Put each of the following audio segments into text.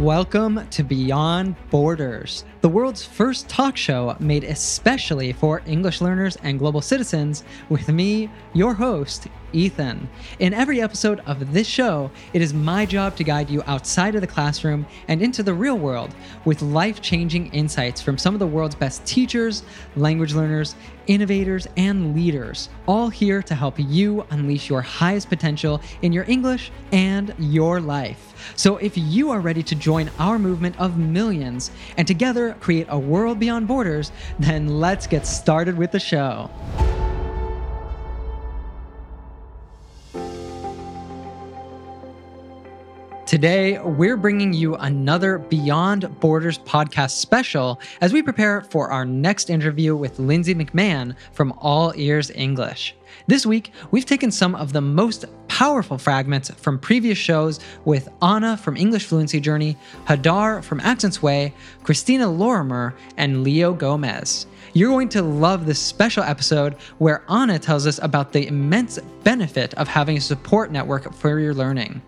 Welcome to Beyond Borders, the world's first talk show made especially for English learners and global citizens, with me, your host, Ethan. In every episode of this show, it is my job to guide you outside of the classroom and into the real world with life-changing insights from some of the world's best teachers, language learners, innovators, and leaders, all here to help you unleash your highest potential in your English and your life. So if you are ready to join our movement of millions and together create a world beyond borders, then let's get started with the show. Today, we're bringing you another Beyond Borders podcast special as we prepare for our next interview with Lindsay McMahon from All Ears English. This week, we've taken some of the most powerful fragments from previous shows with Anna from English Fluency Journey, Hadar from Accents Way, Christina Lorimer, and Leo Gomez. You're going to love this special episode where Anna tells us about the immense benefit of having a support network for your learning.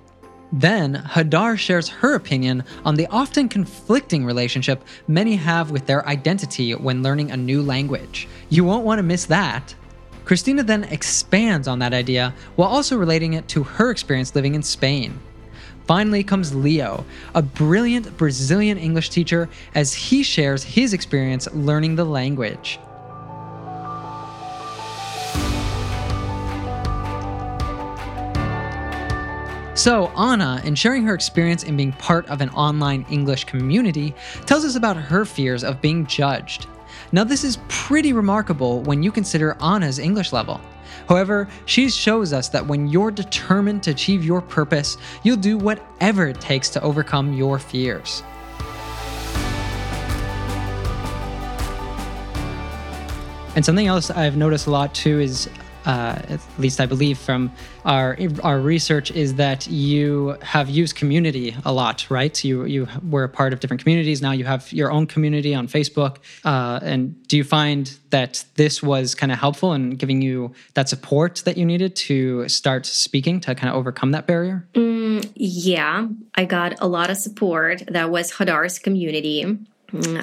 Then, Hadar shares her opinion on the often conflicting relationship many have with their identity when learning a new language. You won't want to miss that. Christina then expands on that idea while also relating it to her experience living in Spain. Finally comes Leo, a brilliant Brazilian English teacher, as he shares his experience learning the language. So Anna, in sharing her experience in being part of an online English community, tells us about her fears of being judged. Now, this is pretty remarkable when you consider Anna's English level. However, she shows us that when you're determined to achieve your purpose, you'll do whatever it takes to overcome your fears. And something else I've noticed a lot too is at least I believe from our research, is that you have used community a lot, right? You were a part of different communities. Now you have your own community on Facebook. And do you find that this was kind of helpful in giving you that support that you needed to start speaking to kind of overcome that barrier? Yeah, I got a lot of support. That was Hadar's community.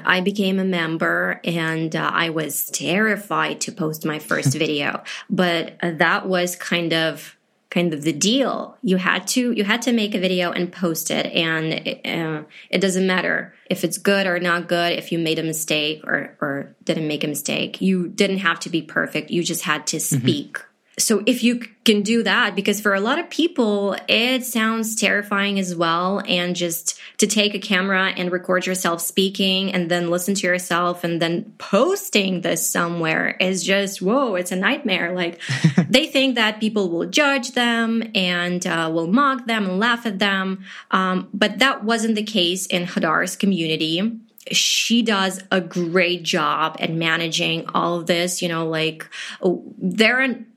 I became a member, and I was terrified to post my first video, but that was kind of the deal. You had to make a video and post it, and it doesn't matter if it's good or not good, if you made a mistake or didn't make a mistake. You didn't have to be perfect. You just had to speak. Mm-hmm. So if you can do that, because for a lot of people, it sounds terrifying as well. And just to take a camera and record yourself speaking and then listen to yourself and then posting this somewhere is just, whoa, it's a nightmare. Like they think that people will judge them and will mock them and laugh at them. But that wasn't the case in Hadar's community. She does a great job at managing all of this,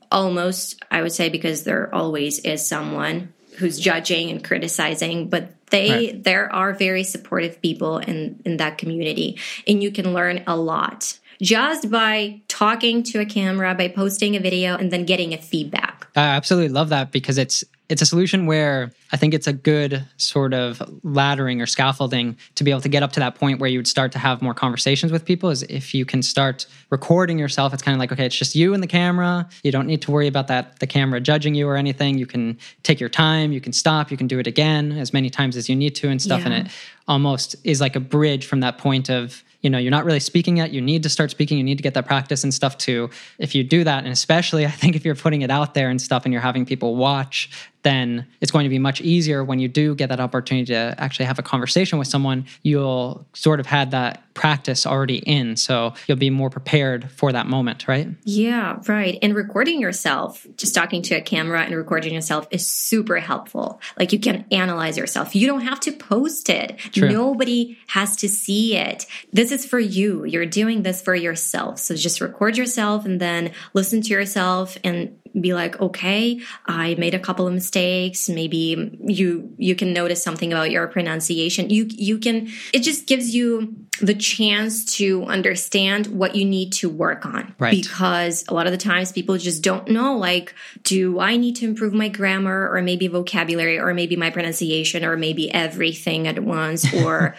almost, I would say, because there always is someone who's judging and criticizing, but there are very supportive people in that community, and you can learn a lot just by talking to a camera, by posting a video, and then getting a feedback. I absolutely love that, because it's a solution where I think it's a good sort of laddering or scaffolding to be able to get up to that point where you would start to have more conversations with people, is if you can start recording yourself. It's kind of like, okay, it's just you and the camera. You don't need to worry about that, the camera judging you or anything. You can take your time, you can stop, you can do it again as many times as you need to and stuff. Yeah. And it almost is like a bridge from that point of, you're not really speaking yet. You need to start speaking. You need to get that practice and stuff too. If you do that, and especially I think if you're putting it out there and stuff and you're having people watch, then it's going to be much easier when you do get that opportunity to actually have a conversation with someone. You'll sort of had that practice already in, so you'll be more prepared for that moment, right? Yeah, right. And recording yourself, just talking to a camera and recording yourself is super helpful. Like you can analyze yourself. You don't have to post it. True. Nobody has to see it. This is for you. You're doing this for yourself. So just record yourself and then listen to yourself and be like, okay, I made a couple of mistakes. Maybe you can notice something about your pronunciation. You can, it just gives you the chance to understand what you need to work on. Right. Because a lot of the times people just don't know, like, do I need to improve my grammar or maybe vocabulary or maybe my pronunciation or maybe everything at once or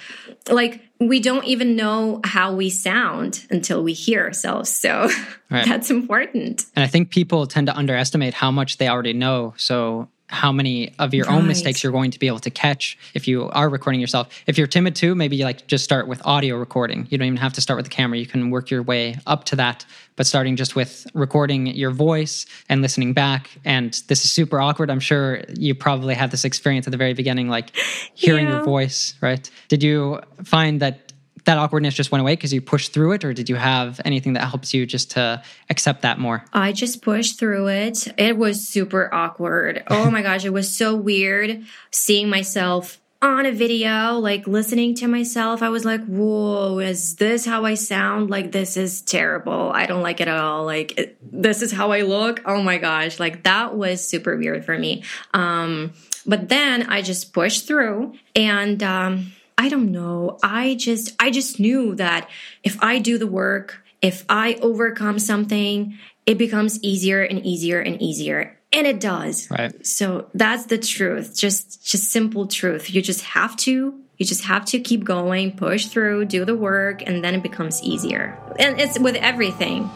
like we don't even know how we sound until we hear ourselves. So right. That's important. And I think people tend to underestimate how much they already know. So how many of your own mistakes you're going to be able to catch if you are recording yourself. If you're timid too, maybe you like just start with audio recording. You don't even have to start with the camera. You can work your way up to that, but starting just with recording your voice and listening back. And this is super awkward. I'm sure you probably had this experience at the very beginning, like hearing your voice, right? Did you find that awkwardness just went away because you pushed through it, or did you have anything that helps you just to accept that more? I just pushed through it. It was super awkward. Oh my gosh, it was so weird seeing myself on a video, like listening to myself. I was like, whoa, is this how I sound? Like, this is terrible. I don't like it at all. Like, this is how I look. Oh my gosh. Like, that was super weird for me. But then I just pushed through and, I don't know. I just knew that if I do the work, if I overcome something, it becomes easier and easier and easier. And it does. Right. So that's the truth. Just simple truth. You just have to keep going, push through, do the work, and then it becomes easier. And it's with everything.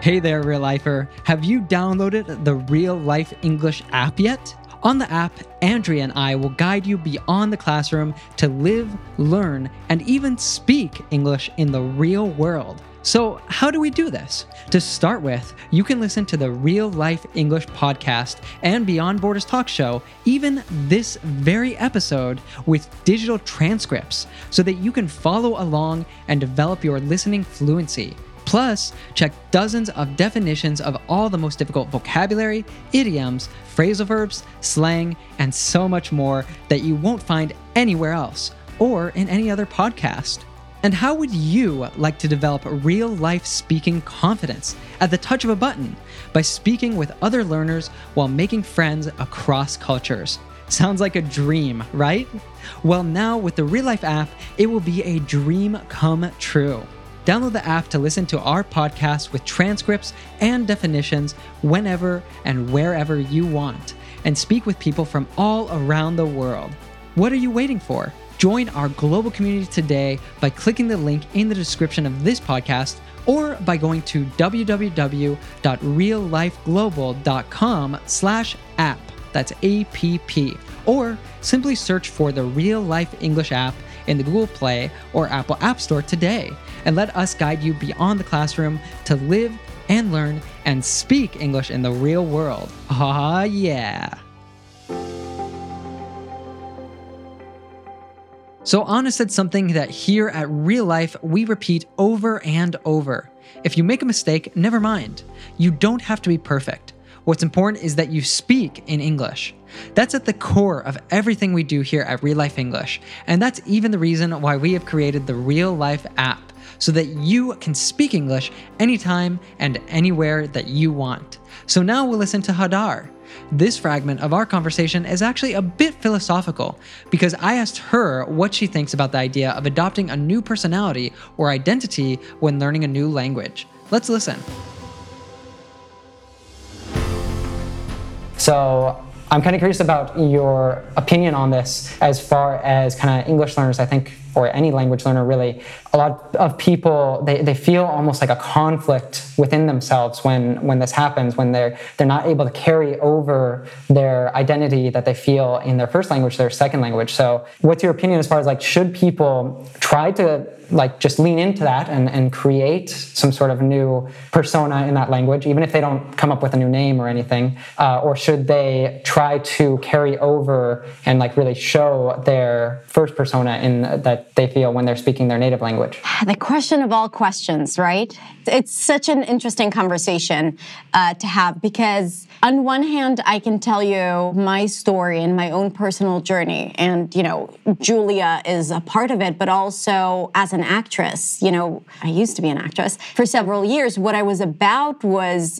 Hey there, Real Lifer. Have you downloaded the Real Life English app yet? On the app, Andrea and I will guide you beyond the classroom to live, learn, and even speak English in the real world. So how do we do this? To start with, you can listen to the Real Life English podcast and Beyond Borders talk show, even this very episode, with digital transcripts so that you can follow along and develop your listening fluency. Plus, check dozens of definitions of all the most difficult vocabulary, idioms, phrasal verbs, slang, and so much more that you won't find anywhere else or in any other podcast. And how would you like to develop real-life speaking confidence at the touch of a button by speaking with other learners while making friends across cultures? Sounds like a dream, right? Well, now with the Real Life app, it will be a dream come true. Download the app to listen to our podcast with transcripts and definitions whenever and wherever you want, and speak with people from all around the world. What are you waiting for? Join our global community today by clicking the link in the description of this podcast or by going to www.reallifeglobal.com/app. That's APP. Or simply search for the Real Life English app in the Google Play or Apple App Store today, and let us guide you beyond the classroom to live and learn and speak English in the real world. Ah, yeah. So Anna said something that here at Real Life, we repeat over and over. If you make a mistake, never mind. You don't have to be perfect. What's important is that you speak in English. That's at the core of everything we do here at Real Life English. And that's even the reason why we have created the Real Life app, so that you can speak English anytime and anywhere that you want. So now we'll listen to Hadar. This fragment of our conversation is actually a bit philosophical because I asked her what she thinks about the idea of adopting a new personality or identity when learning a new language. Let's listen. So I'm kind of curious about your opinion on this as far as kind of English learners, I think, or any language learner really. A lot of people, they feel almost like a conflict within themselves when this happens, when they're not able to carry over their identity that they feel in their first language to their second language. So what's your opinion as far as, like, should people try to, like, just lean into that and create some sort of new persona in that language, even if they don't come up with a new name or anything? Or should they try to carry over and, like, really show their first persona in that they feel when they're speaking their native language? The question of all questions, right? It's such an interesting conversation to have, because on one hand, I can tell you my story and my own personal journey. And, you know, Julia is a part of it, but also as an actress, you know, I used to be an actress for several years. What I was about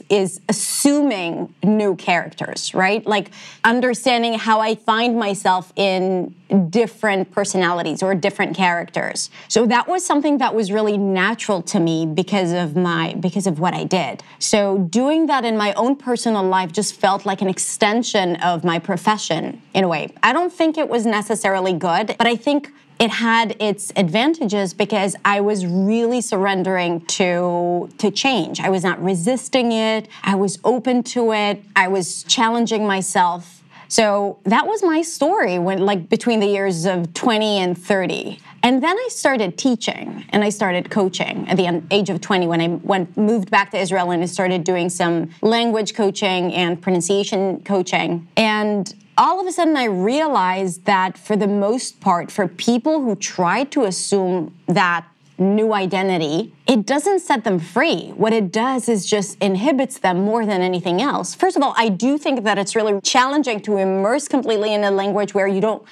is assuming new characters, right? Like understanding how I find myself in different personalities or different characters. So that was something that was really natural to me because of what I did. So doing that in my own personal life just felt like an extension of my profession in a way. I don't think it was necessarily good, but I think it had its advantages because I was really surrendering to change. I was not resisting it. I was open to it. I was challenging myself. So that was my story when, like, between the years of 20 and 30. And then I started teaching and I started coaching at the age of 20 when I moved back to Israel and I started doing some language coaching and pronunciation coaching. And all of a sudden I realized that for the most part, for people who try to assume that new identity, it doesn't set them free. What it does is just inhibits them more than anything else. First of all, I do think that it's really challenging to immerse completely in a language where you don't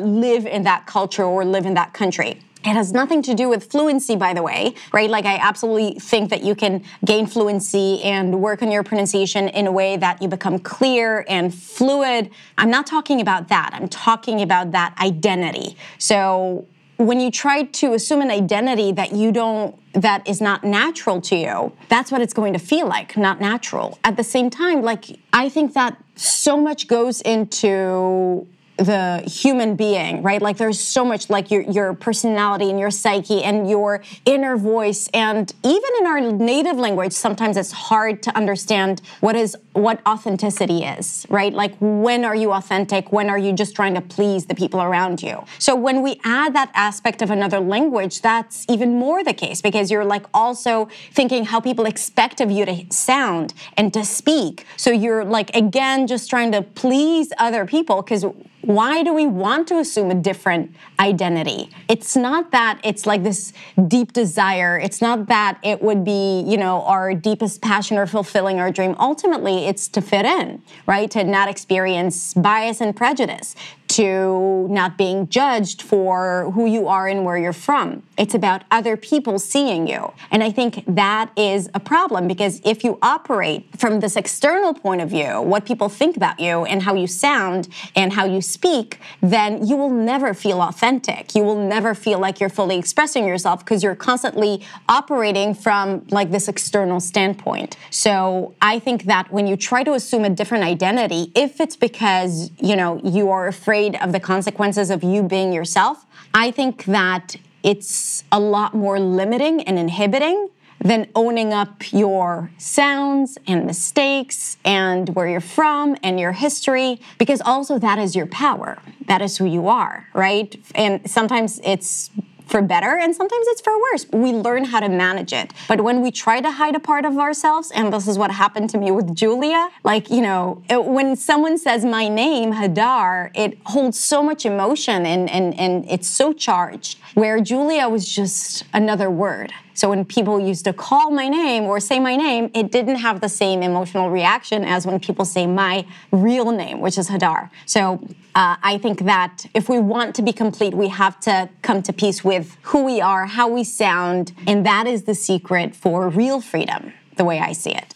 live in that culture or live in that country. It has nothing to do with fluency, by the way, right? Like, I absolutely think that you can gain fluency and work on your pronunciation in a way that you become clear and fluid. I'm not talking about that. I'm talking about that identity. So when you try to assume an identity that is not natural to you, that's what it's going to feel like, not natural. At the same time, like, I think that so much goes into the human being, right? Like, there's so much, like, your personality and your psyche and your inner voice. And even in our native language, sometimes it's hard to understand what authenticity is, right? Like, when are you authentic? When are you just trying to please the people around you? So when we add that aspect of another language, that's even more the case because you're, like, also thinking how people expect of you to sound and to speak. So you're, like, again, just trying to please other people because why do we want to assume a different identity? It's not that it's like this deep desire. It's not that it would be, you know, our deepest passion or fulfilling our dream. Ultimately, it's to fit in, right? To not experience bias and prejudice, to not being judged for who you are and where you're from. It's about other people seeing you. And I think that is a problem because if you operate from this external point of view, what people think about you and how you sound and how you speak, then you will never feel authentic. You will never feel like you're fully expressing yourself because you're constantly operating from, like, this external standpoint. So I think that when you try to assume a different identity, if it's because, you know, you are afraid of the consequences of you being yourself, I think that it's a lot more limiting and inhibiting than owning up your sounds and mistakes and where you're from and your history, because also that is your power. That is who you are, right? And sometimes it's for better and sometimes it's for worse. We learn how to manage it. But when we try to hide a part of ourselves, and this is what happened to me with Julia, like, you know, when someone says my name, Hadar, it holds so much emotion and it's so charged, where Julia was just another word. So when people used to call my name or say my name, it didn't have the same emotional reaction as when people say my real name, which is Hadar. So I think that if we want to be complete, we have to come to peace with who we are, how we sound, and that is the secret for real freedom, the way I see it.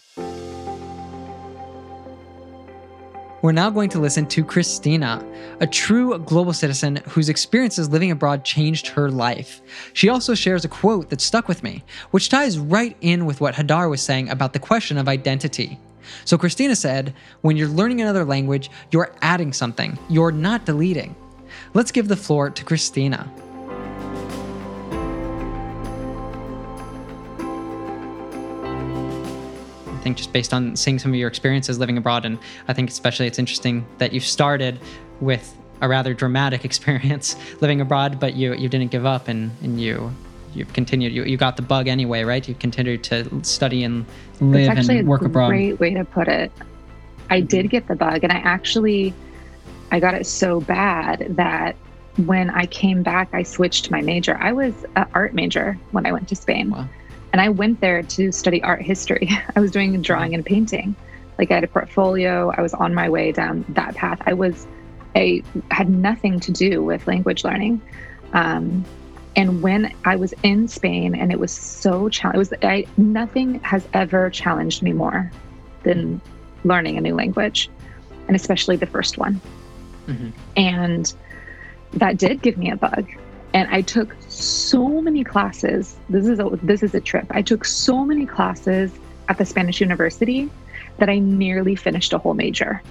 We're now going to listen to Christina, a true global citizen whose experiences living abroad changed her life. She also shares a quote that stuck with me, which ties right in with what Hadar was saying about the question of identity. So Christina said, when you're learning another language, you're adding something. You're not deleting. Let's give the floor to Christina. I think just based on seeing some of your experiences living abroad, and I think especially it's interesting that you started with a rather dramatic experience living abroad, but you didn't give up and you've continued. You got the bug anyway, right? You continued to study and live and work abroad. That's actually a great way to put it. I did get the bug, and I got it so bad that when I came back, I switched my major. I was an art major when I went to Spain. Wow. And I went there to study art history. I was doing drawing and painting. Like, I had a portfolio. I was on my way down that path. I had nothing to do with language learning. And when I was in Spain, and it was so challenging, nothing has ever challenged me more than learning a new language, and especially the first one. Mm-hmm. And that did give me a bug. And I took so many classes. This is a trip. I took so many classes at the Spanish University that I nearly finished a whole major.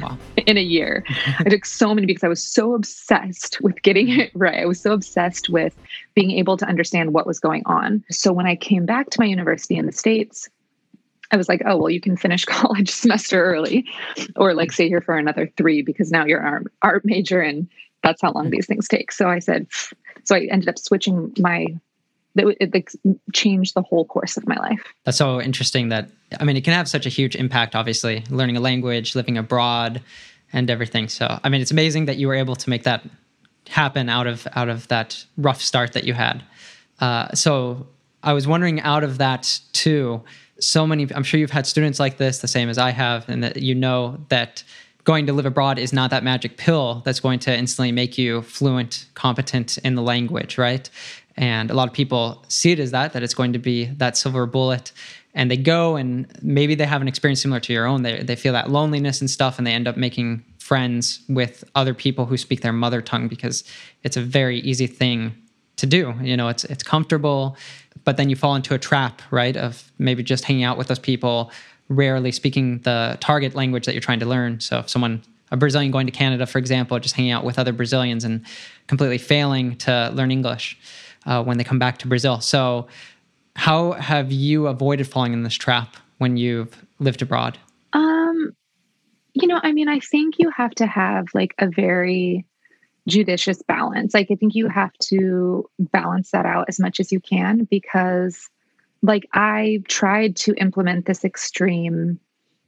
Wow. In a year. I took so many because I was so obsessed with getting it right. I was so obsessed with being able to understand what was going on. So when I came back to my university in the States, I was like, oh, well, you can finish college semester early or like stay here for another 3 because now you're an art major and that's how long these things take. So I said, so I ended up switching it changed the whole course of my life. That's so interesting that, I mean, it can have such a huge impact, obviously, learning a language, living abroad and everything. So, I mean, it's amazing that you were able to make that happen out of that rough start that you had. So I was wondering out of that too, so many, I'm sure you've had students like this, the same as I have, and that you know that going to live abroad is not that magic pill that's going to instantly make you fluent, competent in the language, right? And a lot of people see it as that it's going to be that silver bullet. And they go and maybe they have an experience similar to your own. They feel that loneliness and stuff, and they end up making friends with other people who speak their mother tongue because it's a very easy thing to do. You know, it's comfortable, but then you fall into a trap, right, of maybe just hanging out with those people, rarely speaking the target language that you're trying to learn. So if someone, a Brazilian going to Canada, for example, just hanging out with other Brazilians and completely failing to learn English. When they come back to Brazil. So how have you avoided falling in this trap when you've lived abroad? You know, I mean, I think you have to have like a very judicious balance. Like, I think you have to balance that out as much as you can, because like I tried to implement this extreme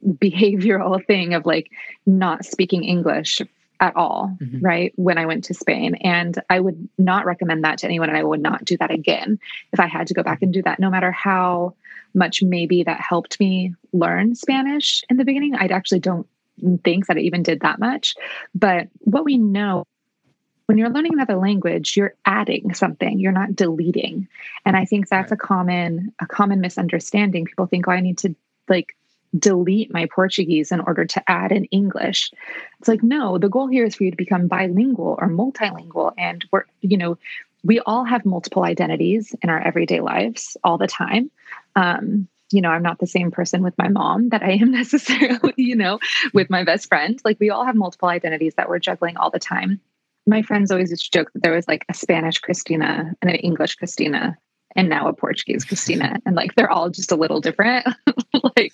behavioral thing of like not speaking English at all, mm-hmm. right? When I went to Spain, and I would not recommend that to anyone, and I would not do that again if I had to go back and do that. No matter how much maybe that helped me learn Spanish in the beginning, I actually don't think that it even did that much. But what we know, when you're learning another language, you're adding something, you're not deleting. And I think that's right. a common misunderstanding. People think, oh, I need to like delete my Portuguese in order to add in English. It's like, no, the goal here is for you to become bilingual or multilingual. And we're, you know, we all have multiple identities in our everyday lives all the time. You know, I'm not the same person with my mom that I am necessarily, you know, with my best friend. Like, we all have multiple identities that we're juggling all the time. My friends always used to joke that there was like a Spanish Christina and an English Christina, and now a Portuguese Christina. And like, they're all just a little different. Like,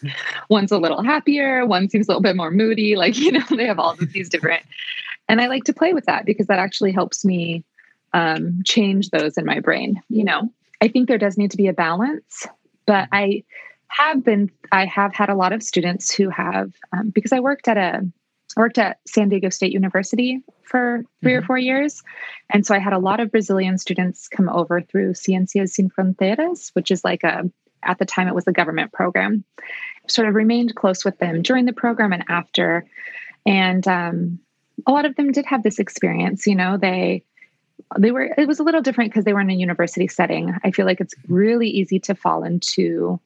one's a little happier, one seems a little bit more moody. Like, you know, they have all of these different. And I like to play with that because that actually helps me change those in my brain. You know, I think there does need to be a balance, but I have had a lot of students who have, because I worked at San Diego State University for 3 mm-hmm. or 4 years. And so I had a lot of Brazilian students come over through Ciencias Sin Fronteras, which is like at the time it was a government program. Sort of remained close with them during the program and after. And a lot of them did have this experience. You know, it was a little different because they were in a university setting. I feel like it's really easy to fall into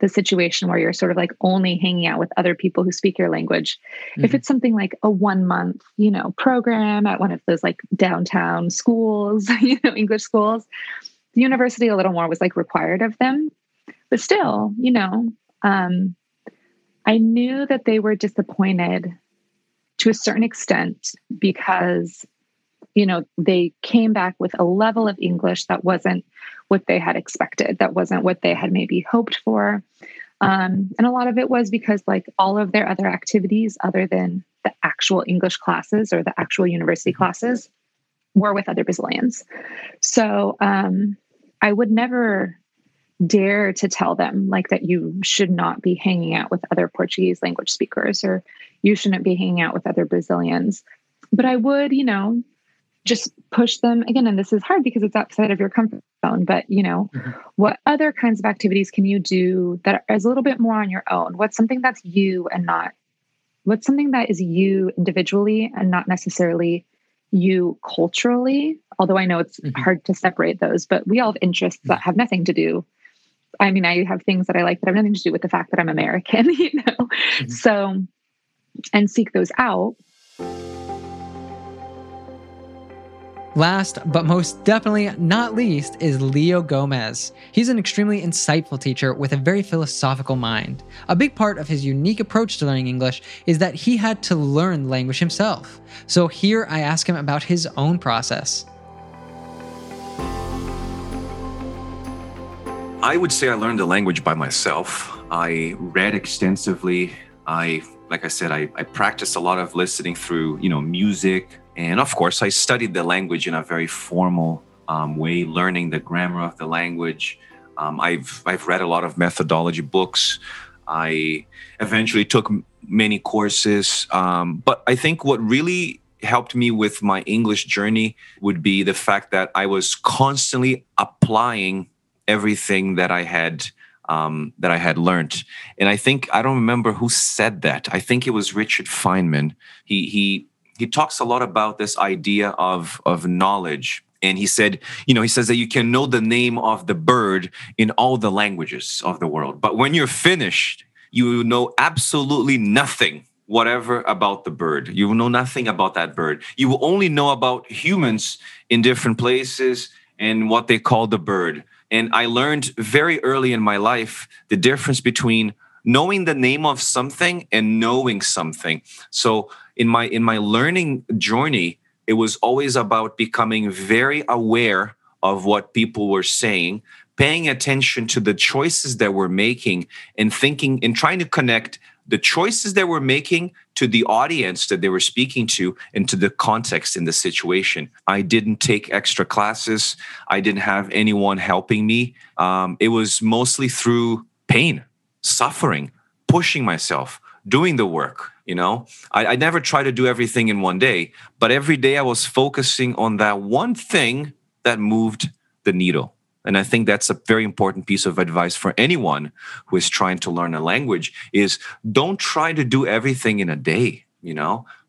the situation where you're sort of like only hanging out with other people who speak your language. Mm-hmm. If it's something like a 1-month, you know, program at one of those like downtown schools, you know, English schools, the university a little more was like required of them. But still, you know, I knew that they were disappointed to a certain extent because, you know, they came back with a level of English that wasn't what they had expected, that wasn't what they had maybe hoped for. And a lot of it was because like all of their other activities other than the actual English classes or the actual university classes were with other Brazilians. So I would never dare to tell them like that you should not be hanging out with other Portuguese language speakers, or you shouldn't be hanging out with other Brazilians. But I would, you know, just push them again. And this is hard because it's outside of your comfort zone, but you know, mm-hmm. what other kinds of activities can you do that is a little bit more on your own? What's something that's you and not what's something that is you individually and not necessarily you culturally? Although I know it's mm-hmm. hard to separate those, but we all have interests mm-hmm. that have nothing to do. I mean, I have things that I like that have nothing to do with the fact that I'm American, you know, mm-hmm. So, and seek those out. Last, but most definitely not least, is Leo Gomez. He's an extremely insightful teacher with a very philosophical mind. A big part of his unique approach to learning English is that he had to learn the language himself. So here I ask him about his own process. I would say I learned the language by myself. I read extensively. Like I said, I practiced a lot of listening through, music. And of course, I studied the language in a very formal way, learning the grammar of the language. I've read a lot of methodology books. I eventually took many courses. But I think what really helped me with my English journey would be the fact that I was constantly applying everything that I had learned. And I don't remember who said that. I think it was Richard Feynman. He talks a lot about this idea of knowledge. And he said, he says that you can know the name of the bird in all the languages of the world. But when you're finished, you know absolutely nothing whatever about the bird. You will know nothing about that bird. You will only know about humans in different places and what they call the bird. And I learned very early in my life the difference between knowing the name of something and knowing something. So in my learning journey, it was always about becoming very aware of what people were saying, paying attention to the choices that we're making, and thinking and trying to connect the choices that we're making to the audience that they were speaking to and to the context in the situation. I didn't take extra classes. I didn't have anyone helping me. It was mostly through pain, suffering, pushing myself, doing the work. I never tried to do everything in one day, but every day I was focusing on that one thing that moved the needle. And I think that's a very important piece of advice for anyone who is trying to learn a language is don't try to do everything in a day,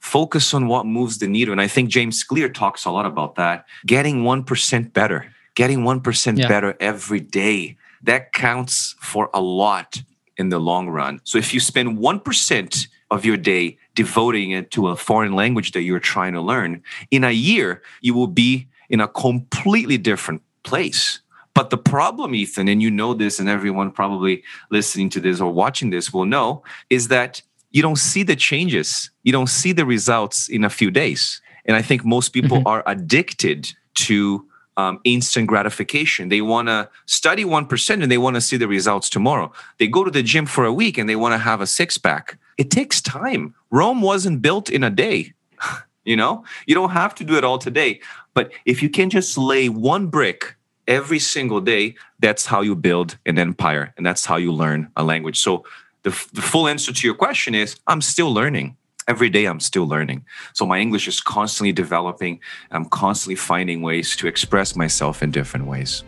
Focus on what moves the needle. And I think James Clear talks a lot about that. Getting 1% better every day. That counts for a lot in the long run. So if you spend 1% of your day devoting it to a foreign language that you're trying to learn, in a year, you will be in a completely different place. But the problem, Ethan, and you know this, and everyone probably listening to this or watching this will know, is that you don't see the changes. You don't see the results in a few days. And I think most people are addicted to instant gratification. They want to study 1% and they want to see the results tomorrow. They go to the gym for a week and they want to have a six-pack. It takes time. Rome wasn't built in a day. You don't have to do it all today. But if you can just lay one brick every single day, that's how you build an empire. And that's how you learn a language. So the full answer to your question is, I'm still learning. Every day I'm still learning. So my English is constantly developing. I'm constantly finding ways to express myself in different ways.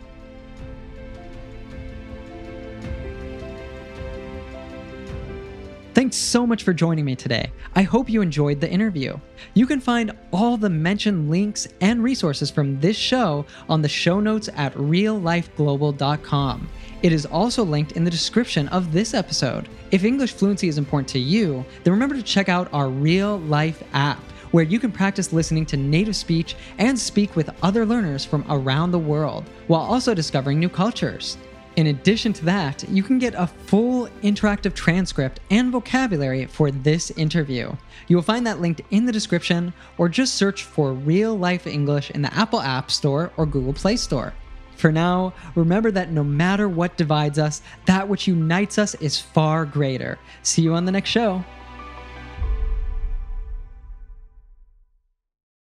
Thanks so much for joining me today. I hope you enjoyed the interview. You can find all the mentioned links and resources from this show on the show notes at reallifeglobal.com. It is also linked in the description of this episode. If English fluency is important to you, then remember to check out our Real Life app, where you can practice listening to native speech and speak with other learners from around the world, while also discovering new cultures. In addition to that, you can get a full interactive transcript and vocabulary for this interview. You will find that linked in the description, or just search for Real Life English in the Apple App Store or Google Play Store. For now, remember that no matter what divides us, that which unites us is far greater. See you on the next show.